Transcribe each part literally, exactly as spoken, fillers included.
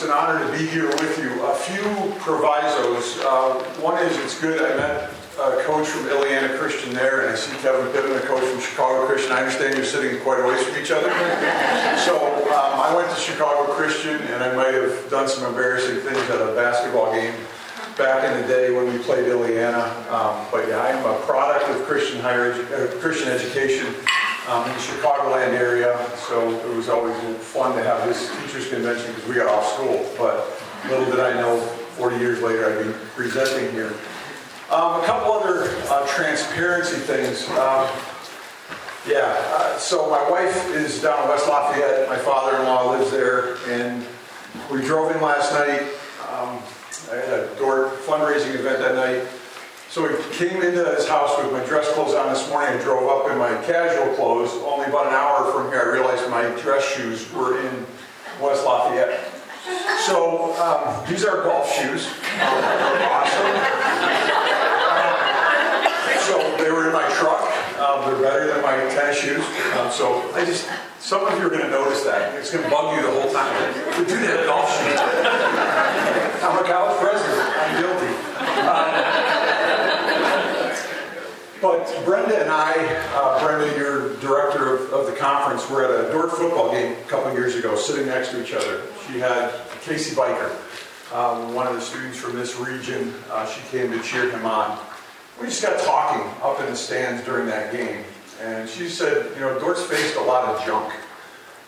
it's an honor to be here with you. A few provisos. Uh, one is it's good. I met a coach from Illiana Christian there, and I see Kevin Pippen, a coach from Chicago Christian. I understand you're sitting quite a ways from each other. So um, I went to Chicago Christian, and I might have done some embarrassing things at a basketball game back in the day when we played Illiana. Um, but yeah, I'm a product of Christian higher edu- uh, Christian education. Um, in the Chicagoland area, so it was always fun to have this teachers' convention because we got off school, but little did I know, forty years later, I'd be presenting here. Um, a couple other uh, transparency things. Um, yeah, uh, so my wife is down in West Lafayette. My father-in-law lives there, and we drove in last night. Um, I had a Dordt fundraising event that night. So we came into his house with my dress clothes on this morning and drove up in my casual clothes. Only about an hour from here, I realized my dress shoes were in West Lafayette. So um, these are golf shoes. Um, they're awesome. Um, so they were in my truck. Um, they're better than my tennis shoes. Um, so I just, some of you are going to notice that. It's going to bug you the whole time. But do that golf shoes. I'm a college president. I'm guilty. Um, But Brenda and I, uh, Brenda, your director of, of the conference, were at a Dordt football game a couple of years ago, sitting next to each other. She had Casey Biker, um, one of the students from this region. Uh, she came to cheer him on. We just got talking up in the stands during that game. And she said, you know, Dort's faced a lot of junk.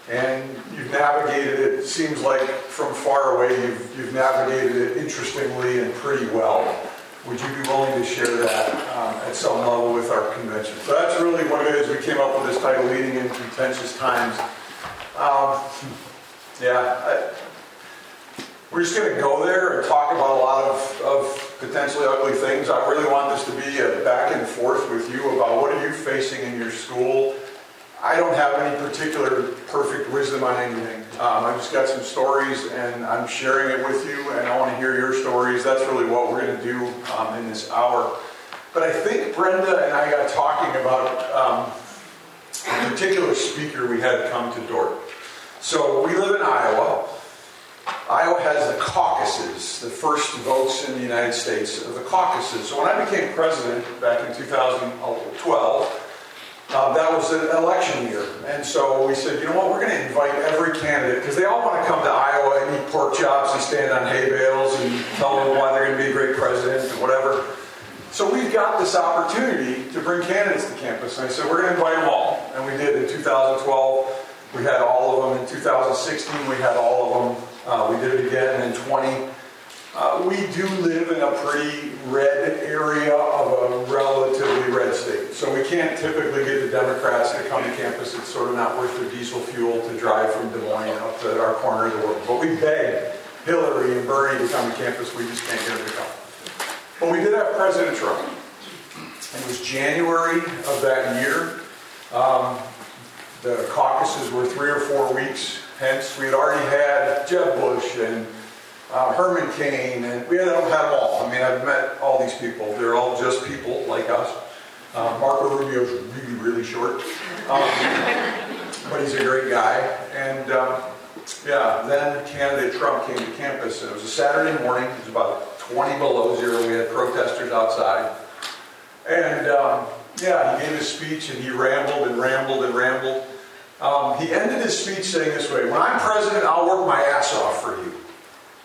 And you've navigated it, it seems like from far away, you've, you've navigated it interestingly and pretty well. Would you be willing to share that um, at some level with our convention? So that's really what it is. We came up with this title, Leading in Contentious Times. Um, yeah, I, we're just going to go there and talk about a lot of, of potentially ugly things. I really want this to be a back and forth with you about what are you facing in your school. I don't have any particular perfect wisdom on anything. Um, I've just got some stories, and I'm sharing it with you, and I want to hear your stories. That's really what we're going to do um, in this hour. But I think Brenda and I got talking about um, a particular speaker we had come to Dordt. So we live in Iowa. Iowa has the caucuses, the first votes in the United States of the caucuses. So when I became president back in two thousand twelve, Uh, that was an election year, and so we said, you know what, we're going to invite every candidate, because they all want to come to Iowa and eat pork chops and stand on hay bales and tell them why they're going to be a great president and whatever. So we've got this opportunity to bring candidates to campus, and I said, we're going to invite them all, and we did in two thousand twelve. We had all of them. In two thousand sixteen, we had all of them. Uh, we did it again in twenty. Uh, we do live in a pretty red area of a relatively red state. So we can't typically get the Democrats to come to campus. It's sort of not worth their diesel fuel to drive from Des Moines up to our corner of the world. But we begged Hillary and Bernie to come to campus. We just can't get them to come. But we did have President Trump. It was January of that year. Um, the caucuses were three or four weeks. Hence, we had already had Jeb Bush and Uh, Herman Cain, and we had, I don't have them all. I mean, I've met all these people. They're all just people like us. Uh, Marco Rubio's really, really short. Um, but he's a great guy. And, um, yeah, then candidate Trump came to campus. And it was a Saturday morning. It was about twenty below zero. We had protesters outside. And, um, yeah, he gave his speech, and he rambled and rambled and rambled. Um, he ended his speech saying this way, "When I'm president, I'll work my ass off for you."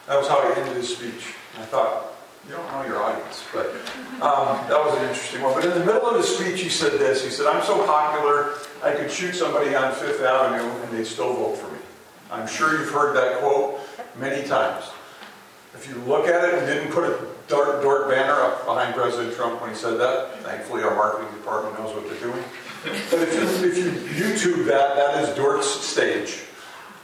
That was how he ended his speech. I thought, you don't know your audience, but um, that was an interesting one. But in the middle of his speech, he said this. He said, "I'm so popular, I could shoot somebody on Fifth Avenue and they'd still vote for me." I'm sure you've heard that quote many times. If you look at it, we didn't put a Dordt, Dordt banner up behind President Trump when he said that. Thankfully, our marketing department knows what they're doing. But if you, if you YouTube that, that is Dort's stage.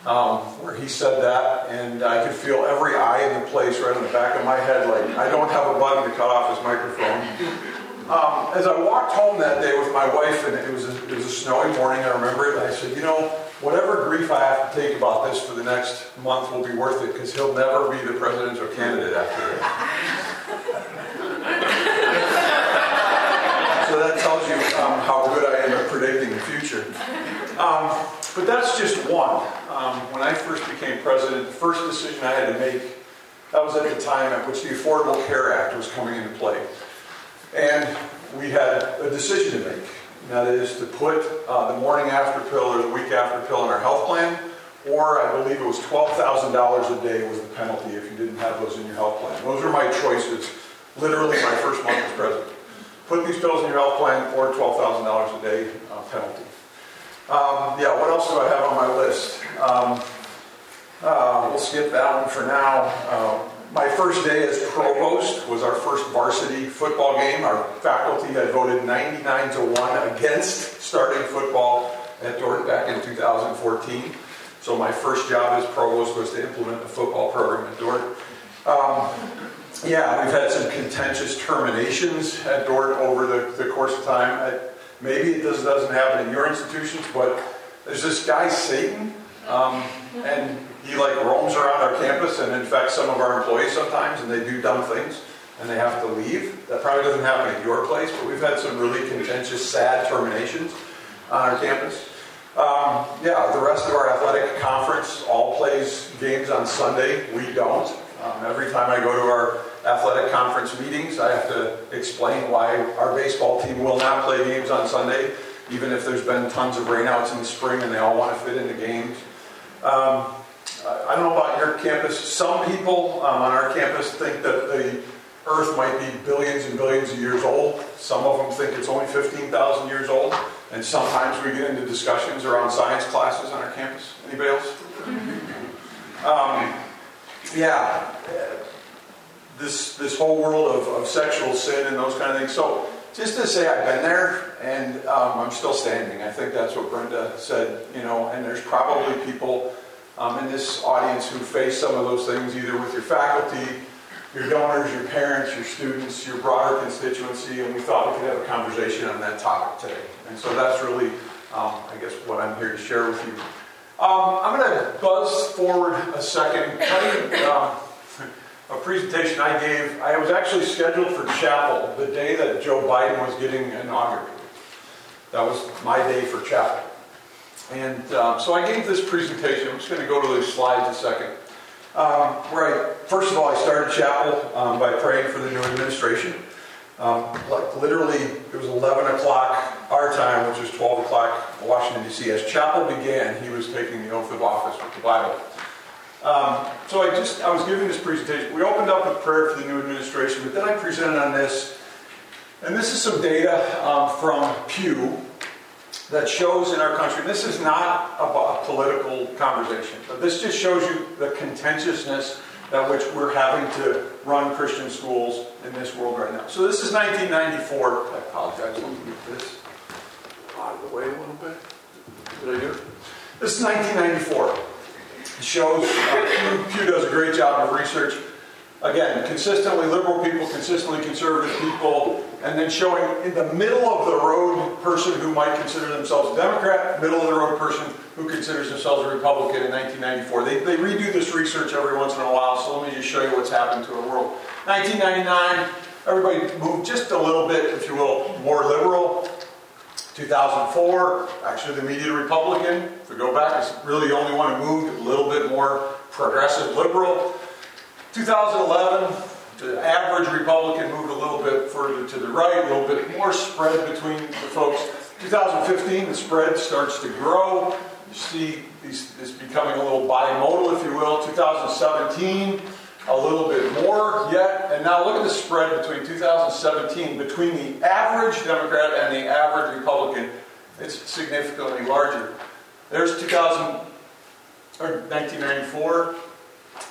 Um, where he said that, and I could feel every eye in the place right on the back of my head, like I don't have a button to cut off his microphone. Um, as I walked home that day with my wife, and it was a, it was a snowy morning, I remember it, and I said, you know, whatever grief I have to take about this for the next month will be worth it, because he'll never be the presidential candidate after this. So that tells you um, how good I am at predicting the future. Um, but that's just one. um, when I first became president, the first decision I had to make, that was at the time at which the Affordable Care Act was coming into play. And we had a decision to make. And that is to put uh, the morning after pill or the week after pill in our health plan, or I believe it was twelve thousand dollars a day was the penalty if you didn't have those in your health plan. Those were my choices, literally my first month as president. Put these pills in your health plan or twelve thousand dollars a day uh, penalty. Um, yeah, what else do I have on my list? Um, uh, we'll skip that one for now. Uh, my first day as provost was our first varsity football game. Our faculty had voted ninety-nine to one against starting football at Dordt back in two thousand fourteen. So my first job as provost was to implement the football program at Dordt. Um, yeah, we've had some contentious terminations at Dordt over the, the course of time. I, maybe it does, doesn't happen in your institutions, but there's this guy, Satan, um, and he like roams around our campus and infects some of our employees sometimes, and they do dumb things, and they have to leave. That probably doesn't happen at your place, but we've had some really contentious, sad terminations on our campus. Um, yeah, the rest of our athletic conference all plays games on Sunday. We don't. Um, every time I go to our athletic conference meetings, I have to explain why our baseball team will not play games on Sunday, even if there's been tons of rainouts in the spring and they all want to fit into games. Um, I don't know about your campus. Some people um, on our campus think that the Earth might be billions and billions of years old. Some of them think it's only fifteen thousand years old. And sometimes we get into discussions around science classes on our campus. Anybody else? um, yeah, this this whole world of, of sexual sin and those kind of things. So just to say I've been there, and um, I'm still standing. I think that's what Brenda said, you know, and there's probably people um, in this audience who face some of those things, either with your faculty, your donors, your parents, your students, your broader constituency, and we thought we could have a conversation on that topic today. And so that's really, um, I guess, what I'm here to share with you. Um, I'm going to buzz forward a second. Um, a presentation I gave, I was actually scheduled for chapel the day that Joe Biden was getting inaugurated. That was my day for chapel. And um, so I gave this presentation. I'm just going to go to those slides a second. Um, where I, first of all, I started chapel um, by praying for the new administration. Um, like literally, it was eleven o'clock our time, which is twelve o'clock Washington, D C As chapel began, he was taking the oath of office with the Bible. Um, so I just, I was giving this presentation. We opened up with prayer for the new administration, but then I presented on this. And this is some data um, from Pew that shows in our country, this is not a political conversation, but this just shows you the contentiousness at which we're having to run Christian schools in this world right now. So this is nineteen ninety-four. I apologize, let me get this out of the way a little bit. Did I do it? This is nineteen ninety-four. It shows, uh, Pew, Pew does a great job of research. Again, consistently liberal people, consistently conservative people, and then showing in the middle of the road person who might consider themselves a Democrat, middle of the road person who considers themselves a Republican in nineteen ninety-four. They, they redo this research every once in a while, so let me just show you what's happened to our world. nineteen ninety-nine, everybody moved just a little bit, if you will, more liberal. two thousand four, actually the media Republican, if we go back, is really the only one who moved a little bit more progressive liberal. two thousand eleven, the average Republican moved a little bit further to the right, a little bit more spread between the folks. two thousand fifteen, the spread starts to grow. You see these, it's becoming a little bimodal, if you will. two thousand seventeen, a little bit more yet. And now look at the spread between two thousand seventeen, between the average Democrat and the average Republican. It's significantly larger. There's two thousand, or nineteen ninety-four.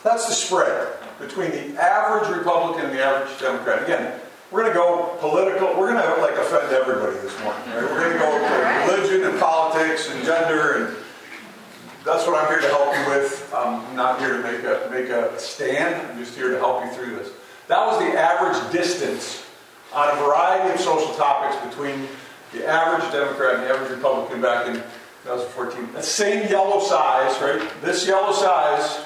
That's the spread between the average Republican and the average Democrat. Again, we're going to go political. We're going to like offend everybody this morning. Right? We're going to go like, religion and politics and gender, and that's what I'm here to help you with. Um, I'm not here to make a make a stand. I'm just here to help you through this. That was the average distance on a variety of social topics between the average Democrat and the average Republican back in twenty fourteen. That same yellow size, right? This yellow size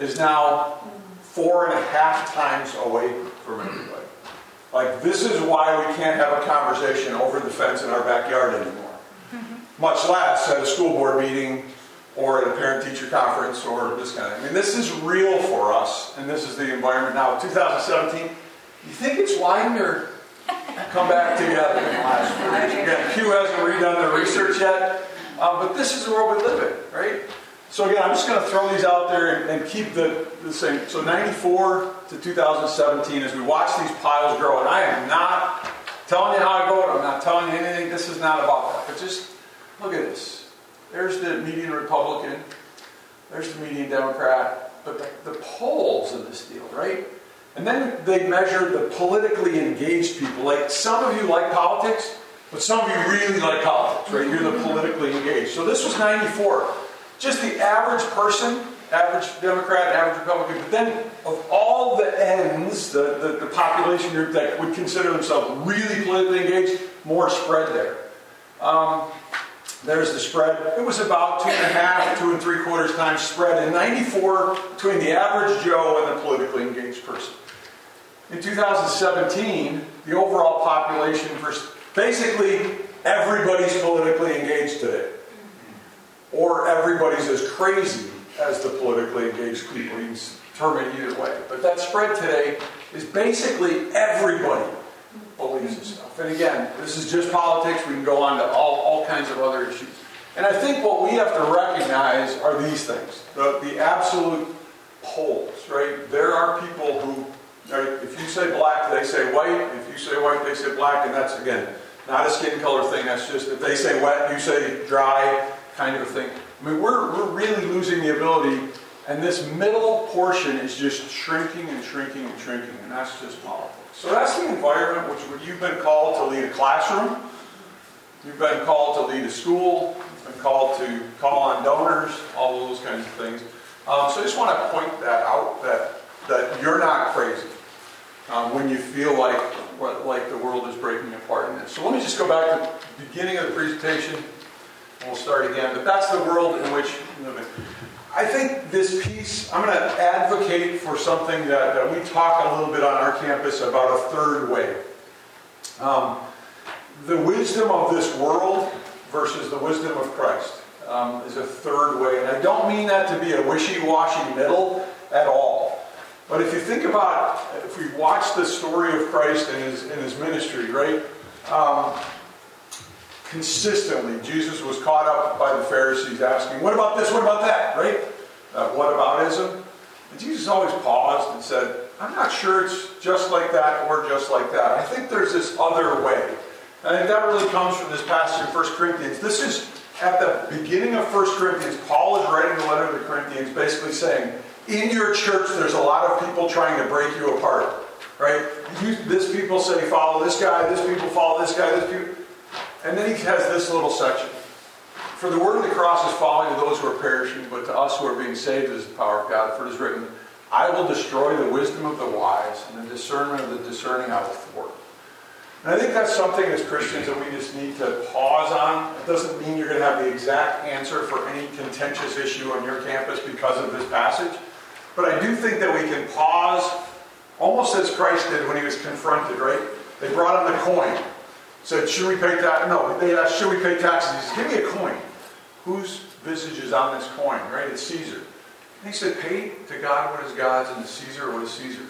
is now four and a half times away from everybody. Like, this is why we can't have a conversation over the fence in our backyard anymore. Mm-hmm. Much less at a school board meeting or at a parent-teacher conference or this kind of thing. I mean, this is real for us, and this is the environment now. twenty seventeen, you think it's widened or come back together in the last few years? Again, Pew hasn't redone their research yet, uh, but this is the world we live in, right? So again, I'm just going to throw these out there and keep the, the same. So ninety-four to two thousand seventeen, as we watch these piles grow, and I am not telling you how I vote, I'm not telling you anything, this is not about that, but just look at this. There's the median Republican, there's the median Democrat, but the, the polls in this deal, right? And then they measure the politically engaged people. Like, some of you like politics, but some of you really like politics, right? You're the politically engaged. So this was ninety-four. Just the average person, average Democrat, average Republican, but then of all the ends, the, the, the population group that would consider themselves really politically engaged, more spread there. Um... There's the spread. It was about two and a half, two and three quarters times spread in ninety-four between the average Joe and the politically engaged person. In two thousand seventeen, the overall population, basically everybody's politically engaged today. Or everybody's as crazy as the politically engaged people. You can term it either way. But that spread today is basically everybody believes this stuff. And again, this is just politics. We can go on to all, all kinds of other issues. And I think what we have to recognize are these things. The, the absolute polls, right? There are people who, right, if you say black, they say white. If you say white, they say black. And that's, again, not a skin color thing. That's just, if they say wet, you say dry kind of a thing. I mean, we're, we're really losing the ability. And this middle portion is just shrinking and shrinking and shrinking. And that's just politics. So that's the environment which you've been called to lead a classroom, you've been called to lead a school, you've been called to call on donors, all those kinds of things. Um, so I just want to point that out, that, that you're not crazy um, when you feel like, like the world is breaking apart in this. So let me just go back to the beginning of the presentation, and we'll start again. But that's the world in which you live in. I think this piece, I'm going to advocate for something that, that we talk a little bit on our campus about, a third way. Um, the wisdom of this world versus the wisdom of Christ um, is a third way. And I don't mean that to be a wishy-washy middle at all. But if you think about, if we watch the story of Christ and his, and his ministry, right? Um, Consistently, Jesus was caught up by the Pharisees asking, what about this, what about that, right? Uh, what aboutism? And Jesus always paused and said, I'm not sure it's just like that or just like that. I think there's this other way. And I think that really comes from this passage in First Corinthians. This is at the beginning of First Corinthians. Paul is writing the letter to the Corinthians basically saying, in your church there's a lot of people trying to break you apart, right? You, this people say follow this guy, this people follow this guy, this people... And then he has this little section. For the word of the cross is folly to those who are perishing, but to us who are being saved is the power of God. For it is written, I will destroy the wisdom of the wise, and the discernment of the discerning I will thwart. And I think that's something as Christians that we just need to pause on. It doesn't mean you're going to have the exact answer for any contentious issue on your campus because of this passage. But I do think that we can pause, almost as Christ did when he was confronted, right? They brought him the coin. Said, should we pay taxes? No, they asked, should we pay taxes? He said, give me a coin. Whose visage is on this coin, right? It's Caesar. And he said, pay to God what is God's and to Caesar what is Caesar.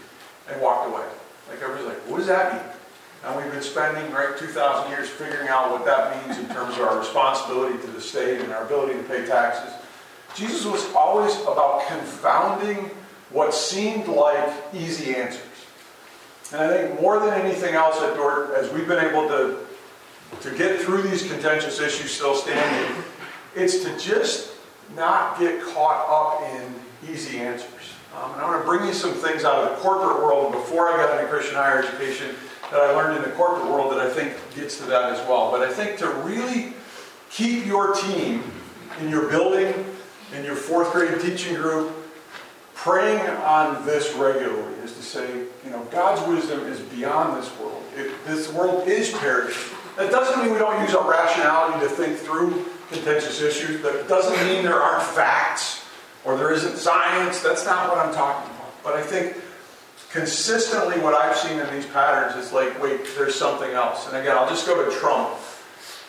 And walked away. Like, everybody's like, what does that mean? And we've been spending, right, two thousand years figuring out what that means in terms of our responsibility to the state and our ability to pay taxes. Jesus was always about confounding what seemed like easy answers. And I think more than anything else at Dordt, as we've been able to to get through these contentious issues still standing, it's to just not get caught up in easy answers. Um, and I want to bring you some things out of the corporate world before I got into Christian higher education that I learned in the corporate world that I think gets to that as well. But I think to really keep your team in your building, in your fourth grade teaching group, praying on this regularly is to say, you know, God's wisdom is beyond this world. It, this world is perishing. That doesn't mean we don't use our rationality to think through contentious issues. That doesn't mean there aren't facts or there isn't science. That's not what I'm talking about. But I think consistently what I've seen in these patterns is like, wait, there's something else. And again, I'll just go to Trump.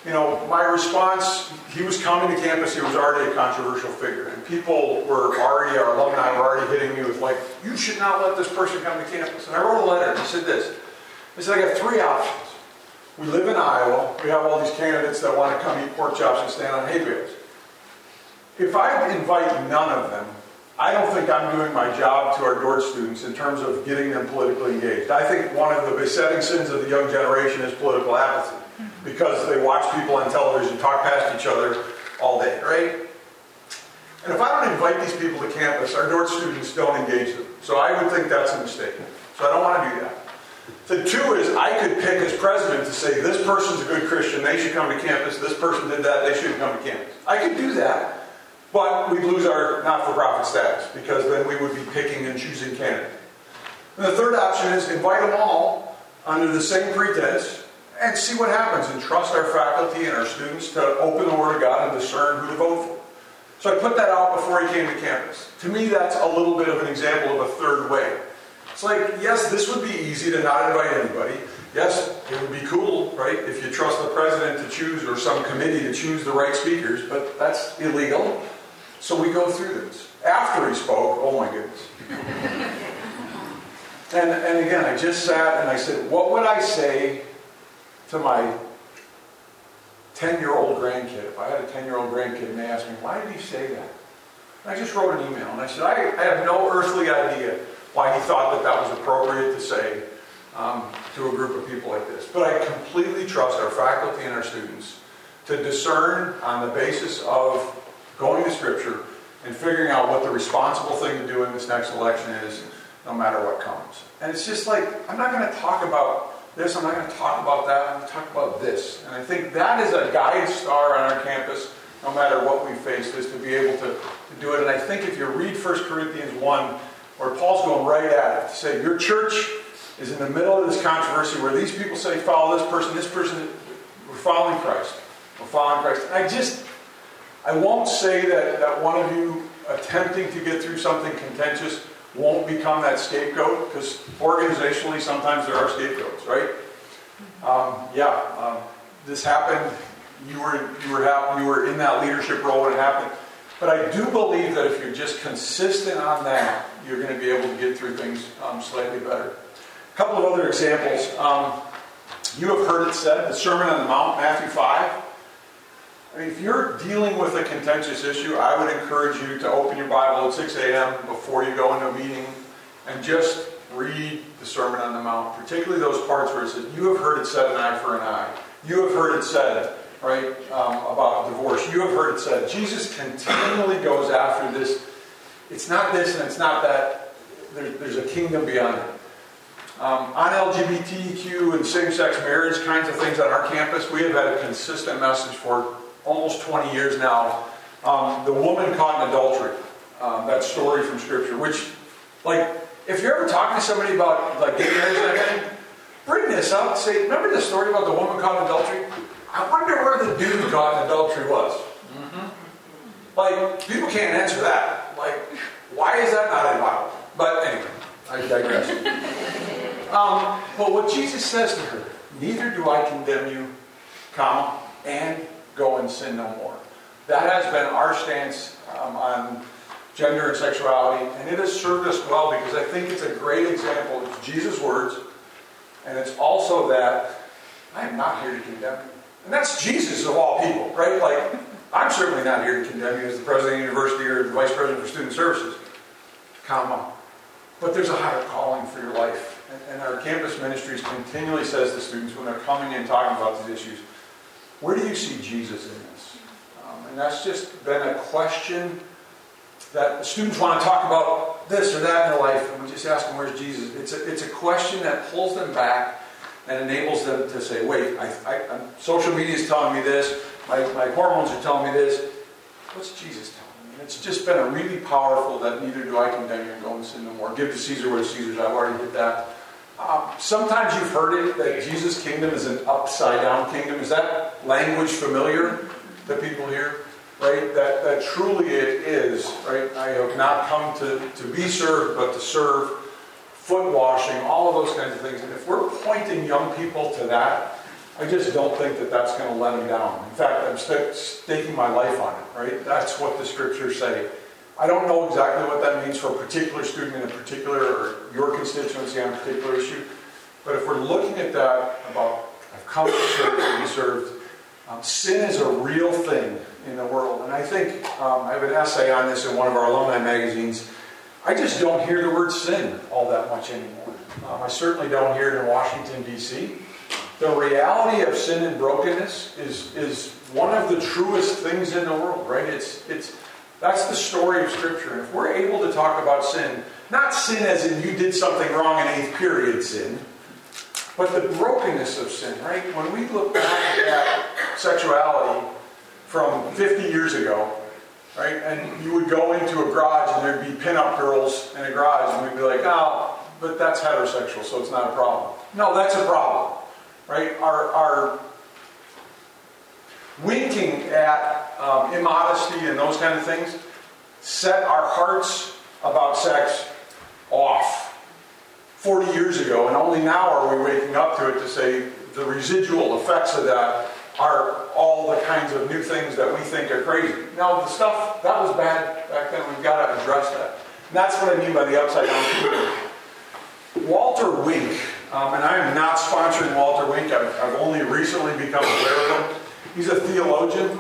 you know, my response, he was coming to campus, he was already a controversial figure. And people were already, our alumni were already hitting me with like, you should not let this person come to campus. And I wrote a letter and I said this. I said, I got three options. We live in Iowa. We have all these candidates that want to come eat pork chops and stand on hay bales. If I invite none of them, I don't think I'm doing my job to our Dordt students in terms of getting them politically engaged. I think one of the besetting sins of the young generation is political apathy, because they watch people on television talk past each other all day, right? And if I don't invite these people to campus, our Dordt students don't engage them. So I would think that's a mistake. So I don't want to do that. The two is I could pick as president to say, this person's a good Christian, they should come to campus, this person did that, they shouldn't come to campus. I could do that, but we'd lose our not-for-profit status, because then we would be picking and choosing candidates. And the third option is invite them all under the same pretense and see what happens, and trust our faculty and our students to open the Word of God and discern who to vote for. So I put that out before he came to campus. To me, that's a little bit of an example of a third way. It's like, yes, this would be easy to not invite anybody. Yes, it would be cool, right, if you trust the president to choose, or some committee to choose the right speakers, but that's illegal. So we go through this. After he spoke, oh my goodness. and, and again, I just sat and I said, what would I say to my ten-year-old grandkid? If I had a ten-year-old grandkid and they asked me, why did he say that? And I just wrote an email and I said, I, I have no earthly idea why he thought that that was appropriate to say um, to a group of people like this. But I completely trust our faculty and our students to discern on the basis of going to Scripture and figuring out what the responsible thing to do in this next election is, no matter what comes. And it's just like, I'm not going to talk about this, I'm not going to talk about that, I'm going to talk about this. And I think that is a guide star on our campus, no matter what we face, is to be able to, to do it. And I think if you read First Corinthians one, where Paul's going right at it to say, your church is in the middle of this controversy where these people say, follow this person, this person, we're following Christ. We're following Christ. And I just, I won't say that, that one of you attempting to get through something contentious won't become that scapegoat, because organizationally sometimes there are scapegoats, right? Um, yeah, um, this happened. You were, you, were happy, you were in that leadership role when it happened. But I do believe that if you're just consistent on that, you're going to be able to get through things um, slightly better. A couple of other examples. Um, you have heard it said, the Sermon on the Mount, Matthew five. I mean, if you're dealing with a contentious issue, I would encourage you to open your Bible at six a.m. before you go into a meeting and just read the Sermon on the Mount, particularly those parts where it says, you have heard it said, an eye for an eye. You have heard it said, right, um, about divorce. You have heard it said. Jesus continually goes after this. It's not this and it's not that. There, there's a kingdom beyond it. Um, on L G B T Q and same-sex marriage kinds of things on our campus, we have had a consistent message for almost twenty years now. Um, the woman caught in adultery. Um, that story from Scripture, which, like, if you're ever talking to somebody about, like, gay marriage and everything, bring this up and say, remember the story about the woman caught in adultery? I wonder where the dude caught in adultery was. Mm-hmm. Like, people can't answer that. Like, why is that not in the Bible? But anyway, I digress. um, but what Jesus says to her, neither do I condemn you, comma, and go and sin no more. That has been our stance um, on gender and sexuality, and it has served us well, because I think it's a great example. It's Jesus' words, and it's also that I am not here to condemn you. And that's Jesus of all people, right? Like, I'm certainly not here to condemn you as the president of the university or the vice president for student services, comma. But there's a higher calling for your life. And, and our campus ministries continually says to students when they're coming in talking about these issues, where do you see Jesus in this? Um, and that's just been a question that students want to talk about this or that in their life, and we just ask them, where's Jesus? It's a, it's a question that pulls them back and enables them to say, wait, I, I, I'm, social media is telling me this, my, my hormones are telling me this. What's Jesus telling me? And it's just been a really powerful, that neither do I condemn you and go and sin no more. Give to Caesar what is Caesar's. I've already hit that. Uh, sometimes you've heard it that Jesus' kingdom is an upside-down kingdom. Is that language familiar to people here? Right? That, that truly it is. Right? I have not come to, to be served, but to serve. Foot washing, all of those kinds of things. And if we're pointing young people to that, I just don't think that that's going to let him down. In fact, I'm st- staking my life on it, right? That's what the scriptures say. I don't know exactly what that means for a particular student in a particular, or your constituency on a particular issue. But if we're looking at that about, I've come to serve and be served, um, sin is a real thing in the world. And I think, um, I have an essay on this in one of our alumni magazines. I just don't hear the word sin all that much anymore. Um, I certainly don't hear it in Washington, D C The reality of sin and brokenness is is one of the truest things in the world, right? It's it's that's the story of Scripture. And if we're able to talk about sin, not sin as in you did something wrong in eighth period sin, but the brokenness of sin, right? When we look back at sexuality from fifty years ago, right? And you would go into a garage and there'd be pinup girls in a garage, and we'd be like, oh, but that's heterosexual, so it's not a problem. No, that's a problem, right? Our, our winking at um, immodesty and those kind of things set our hearts about sex off forty years ago, and only now are we waking up to it to say the residual effects of that are all the kinds of new things that we think are crazy. Now, the stuff, that was bad back then. We've got to address that. And that's what I mean by the upside down. Walter Wink, um, and I am not sponsoring Walter Wink. I've, I've only recently become aware of him. He's a theologian.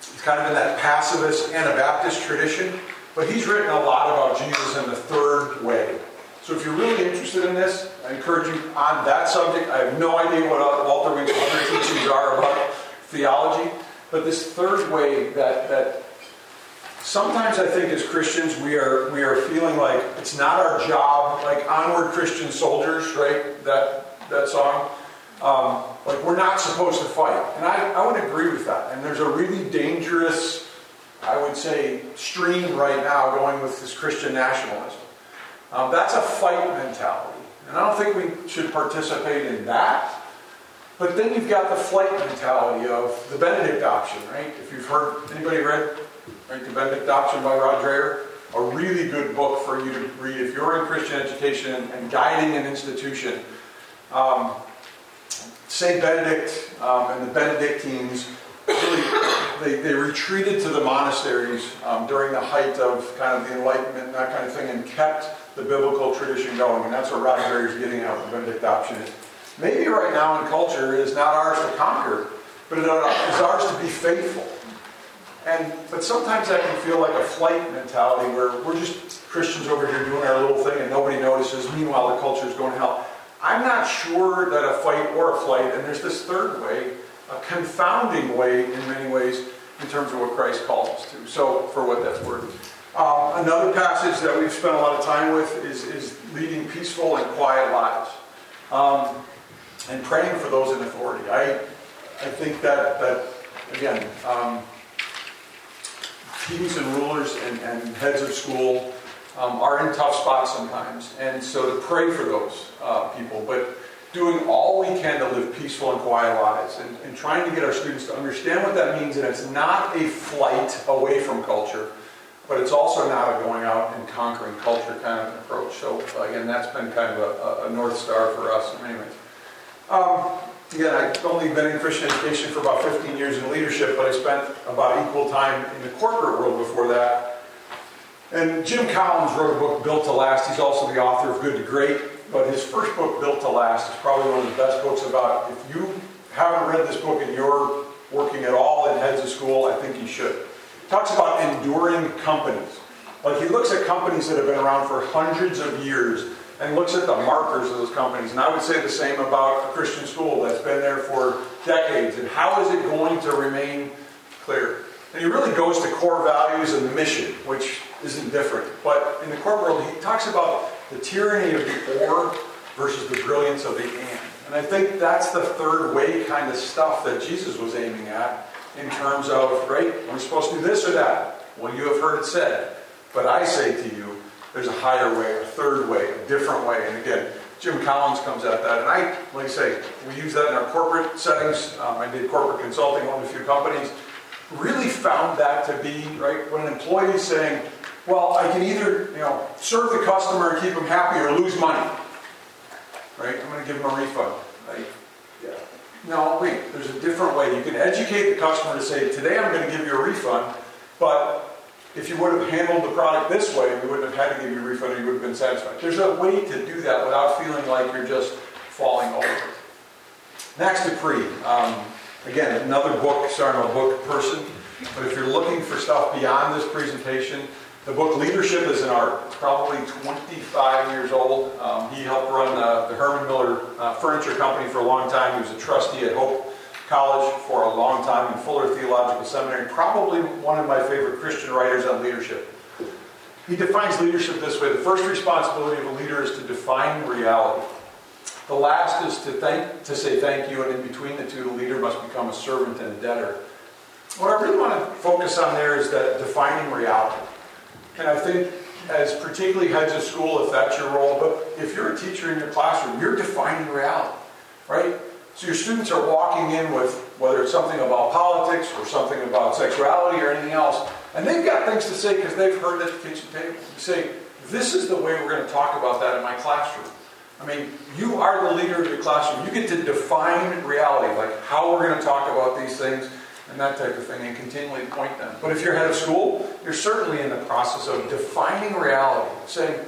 He's kind of in that pacifist Anabaptist tradition. But he's written a lot about Jesus and the third way. So if you're really interested in this, I encourage you on that subject. I have no idea what Walter Wink's other teachings are about theology. But this third way that that sometimes I think as Christians we are we are feeling like it's not our job, like onward Christian soldiers, right? That that song. Um, like we're not supposed to fight. And I, I would agree with that. And there's a really dangerous, I would say, stream right now going with this Christian nationalism. Um, that's a fight mentality. And I don't think we should participate in that. But then you've got the flight mentality of the Benedict Option, right? If you've heard, anybody read right, The Benedict Option by Rod Dreher? A really good book for you to read if you're in Christian education and, and guiding an institution. Um, Saint Benedict um, and the Benedictines, really, they, they retreated to the monasteries um, during the height of kind of the Enlightenment and that kind of thing, and kept the biblical tradition going, and that's what Rod Dreher is getting out of the Benedict Option. Maybe right now in culture, it is not ours to conquer, but it is ours to be faithful. And but sometimes that can feel like a flight mentality, where we're just Christians over here doing our little thing, and nobody notices. Meanwhile, the culture is going to hell. I'm not sure that a fight or a flight, and there's this third way, a confounding way in many ways, in terms of what Christ calls us to. So, for what that's worth. Um, another passage that we've spent a lot of time with is, is leading peaceful and quiet lives, um, and praying for those in authority. I I think that, that again, um, kings and rulers and, and heads of school um, are in tough spots sometimes, and so to pray for those uh, people, but doing all we can to live peaceful and quiet lives, and, and trying to get our students to understand what that means, and it's not a flight away from culture, but it's also not a going out and conquering culture kind of approach. So again, that's been kind of a, a North Star for us in many ways. Um, again, I've only been in Christian education for about fifteen years in leadership, but I spent about equal time in the corporate world before that. And Jim Collins wrote a book, Built to Last. He's also the author of Good to Great, but his first book, Built to Last, is probably one of the best books about, if you haven't read this book and you're working at all in heads of school, I think you should. Talks about enduring companies. Like he looks at companies that have been around for hundreds of years and looks at the markers of those companies. And I would say the same about a Christian school that's been there for decades. And how is it going to remain clear? And he really goes to core values and the mission, which isn't different. But in the corporate world, he talks about the tyranny of the or versus the brilliance of the and. And I think that's the third way kind of stuff that Jesus was aiming at. In terms of, right, are we supposed to do this or that? Well, you have heard it said. But I say to you, there's a higher way, a third way, a different way. And again, Jim Collins comes at that. And I, like I say, we use that in our corporate settings. Um, I did corporate consulting, owned a few companies. Really found that to be, right, when an employee is saying, well, I can either, you know, serve the customer and keep them happy or lose money. Right, I'm going to give them a refund. Right? Yeah. no, wait, there's a different way. You can educate the customer to say, today I'm going to give you a refund, but if you would have handled the product this way, we wouldn't have had to give you a refund, or you would have been satisfied. There's a way to do that without feeling like you're just falling over. Next, Dupree. Um, again, another book. Sorry, I'm a book person. But if you're looking for stuff beyond this presentation, the book Leadership is an Art. It's probably twenty-five years old. Um, he helped run uh, the Herman Miller uh, Furniture Company for a long time. He was a trustee at Hope College for a long time in Fuller Theological Seminary. Probably one of my favorite Christian writers on leadership. He defines leadership this way. The first responsibility of a leader is to define reality. The last is to thank, to say thank you, and in between the two, the leader must become a servant and a debtor. What I really want to focus on there is that defining reality. And I think as particularly heads of school, if that's your role, but if you're a teacher in your classroom, you're defining reality, right? So your students are walking in with, whether it's something about politics or something about sexuality or anything else, and they've got things to say because they've heard it at the kitchen table. You say, this is the way we're going to talk about that in my classroom. I mean, you are the leader of your classroom. You get to define reality, like how we're going to talk about these things and that type of thing, and continually point them. But if you're head of school, you're certainly in the process of defining reality, saying,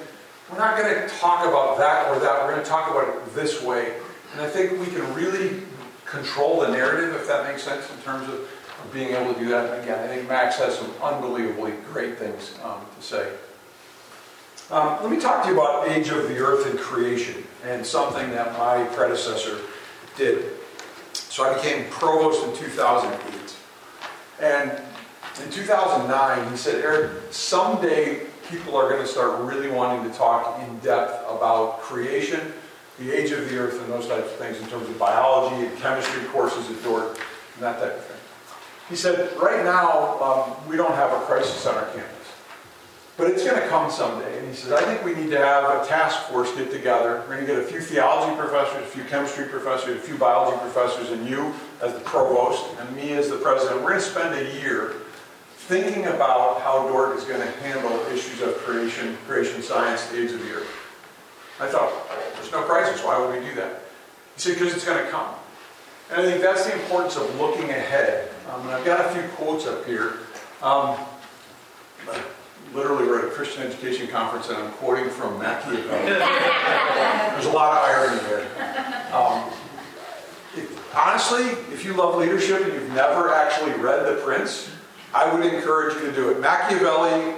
we're not going to talk about that or that. We're going to talk about it this way. And I think we can really control the narrative, if that makes sense, in terms of being able to do that. And again, I think Max has some unbelievably great things um, to say. Um, let me talk to you about Age of the Earth and Creation, and something that my predecessor did. So I became provost in two thousand eight. And in two thousand nine, he said, Eric, someday people are going to start really wanting to talk in depth about creation, the age of the earth, and those types of things in terms of biology and chemistry courses at Dordt and that type of thing. He said, right now, um, we don't have a crisis on our campus. But it's going to come someday. And he says, I think we need to have a task force get together. We're going to get a few theology professors, a few chemistry professors, a few biology professors, and you as the provost, and me as the president. We're going to spend a year thinking about how Dordt is going to handle issues of creation, creation science, the age of the earth. I thought, there's no crisis. Why would we do that? He said, because it's going to come. And I think that's the importance of looking ahead. Um, and I've got a few quotes up here. Um, Literally, we're at a Christian education conference, and I'm quoting from Machiavelli. There's a lot of irony there. Um, if, honestly, if you love leadership and you've never actually read The Prince, I would encourage you to do it. Machiavelli,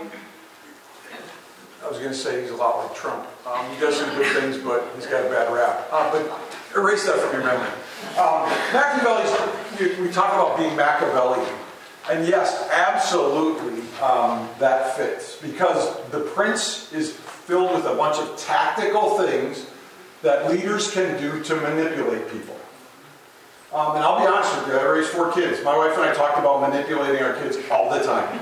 I was going to say he's a lot like Trump. Um, he does some good things, but he's got a bad rap. Uh, but erase that from your memory. Um, Machiavelli's, we talk about being Machiavelli. And yes, absolutely um, that fits, because The Prince is filled with a bunch of tactical things that leaders can do to manipulate people. Um, and I'll be honest with you, I raised four kids. My wife and I talked about manipulating our kids all the time.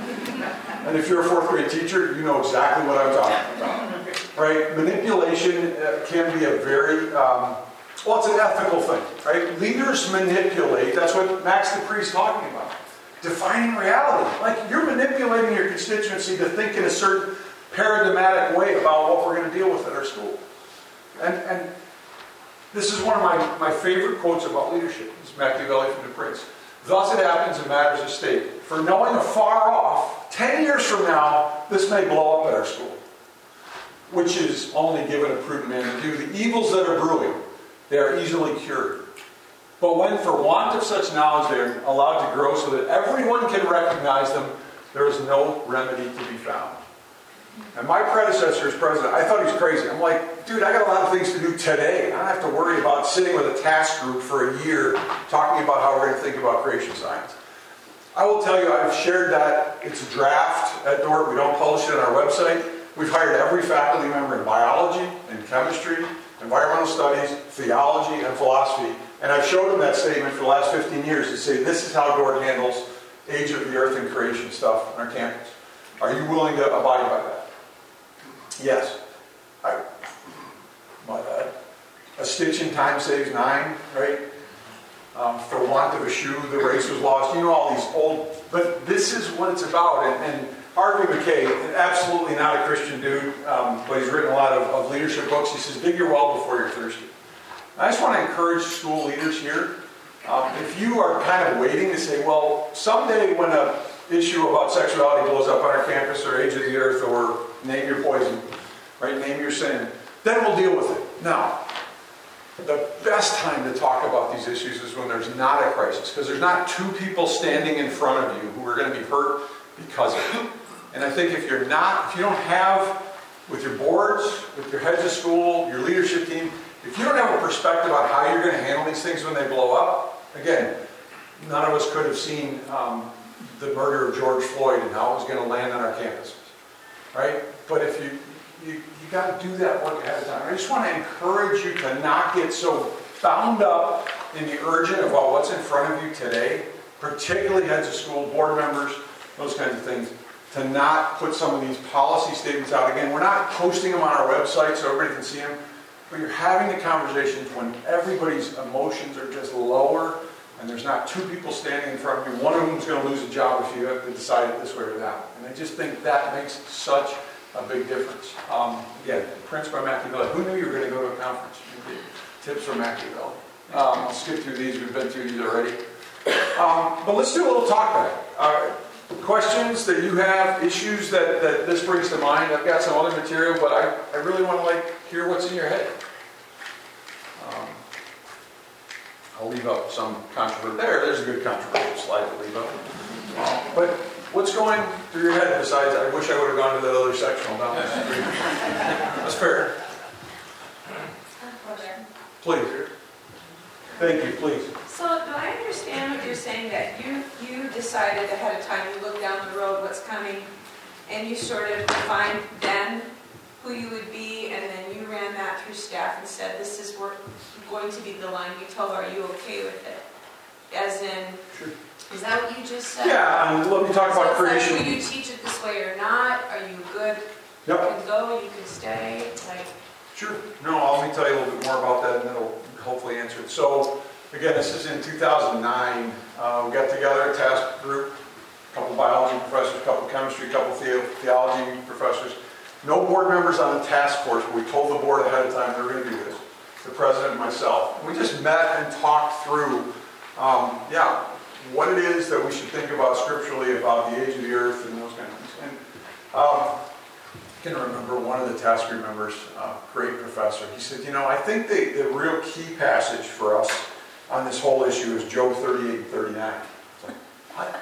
And if you're a fourth grade teacher, you know exactly what I'm talking about. Right? Manipulation uh, can be a very... Um, well, it's an ethical thing. Right? Leaders manipulate. That's what Max Dupree's talking about. Defining reality. Like, you're manipulating your constituency to think in a certain paradigmatic way about what we're going to deal with at our school. And, and this is one of my, my favorite quotes about leadership. It's Machiavelli from The Prince. Thus it happens in matters of state. For knowing afar off, ten years from now, this may blow up at our school. Which is only given a prudent man to do. The evils that are brewing, they are easily cured. But when, for want of such knowledge, they are allowed to grow so that everyone can recognize them, there is no remedy to be found. And my predecessor as president, I thought he was crazy. I'm like, dude, I got a lot of things to do today. I don't have to worry about sitting with a task group for a year talking about how we're going to think about creation science. I will tell you, I've shared that. It's a draft at Dordt. We don't publish it on our website. We've hired every faculty member in biology and chemistry, environmental studies, theology, and philosophy. And I've showed them that statement for the last fifteen years to say, this is how Dordt handles age of the earth and creation stuff on our campus. Are you willing to abide by that? Yes. I, my, uh, a stitch in time saves nine, right? Um, for want of a shoe, the race was lost. You know all these old... But this is what it's about. And, and Harvey McKay, absolutely not a Christian dude, um, but he's written a lot of, of leadership books. He says, dig your well before you're thirsty. I just want to encourage school leaders here Um, if you are kind of waiting to say, well, someday when an issue about sexuality blows up on our campus or age of the earth or name your poison, right, name your sin, then we'll deal with it. No. The best time to talk about these issues is when there's not a crisis, because there's not two people standing in front of you who are going to be hurt because of it. And I think if you're not, if you don't have, with your boards, with your heads of school, your leadership team, if you don't have a perspective on how you're going to handle these things when they blow up, again, none of us could have seen um, the murder of George Floyd and how it was going to land on our campuses, right? But if you, you, you got to do that work ahead of time. I just want to encourage you to not get so bound up in the urgent about what's in front of you today, particularly heads of school, board members, those kinds of things, to not put some of these policy statements out. Again, we're not posting them on our website so everybody can see them. But you're having the conversations when everybody's emotions are just lower and there's not two people standing in front of you. One of them is going to lose a job if you have to decide it this way or that. And I just think that makes such a big difference. Um, yeah, The Prince by Machiavelli. Who knew you were going to go to a conference? Tips from Machiavelli. Um, I'll skip through these. We've been through these already. Um, but let's do a little talk back. Uh, questions that you have, issues that, that this brings to mind. I've got some other material, but I, I really want to like hear what's in your head. Um, I'll leave up some controversy. There, there's a good controversial slide to leave up. Um, but what's going through your head besides, I wish I would have gone to that other sectional. Down this street. That's fair. Please. Thank you, please. So, do I understand what you're saying, that you you decided ahead of time, you looked down the road what's coming, and you sort of defined then who you would be, and then you ran that through staff and said, this is work, going to be the line you told, are you okay with it? As in, sure. Is that what you just said? Yeah, and let me talk so about creation. Like, will you teach it this way or not? Are you good? Yep. You can go, you can stay? Like, sure. No, I'll let me tell you a little bit more about that, and that'll hopefully answered. So, again, this is in two thousand nine. Uh, we got together a task group, a couple biology professors, a couple chemistry, a couple the- theology professors. No board members on the task force, but we told the board ahead of time we were going to do this. The president and myself. We just met and talked through, um, yeah, what it is that we should think about scripturally about the age of the earth and those kind of things. And um, I can remember one of the task group members, uh, great professor, he said, you know, I think the, the real key passage for us on this whole issue is Job thirty-eight and thirty-nine. I was like, what?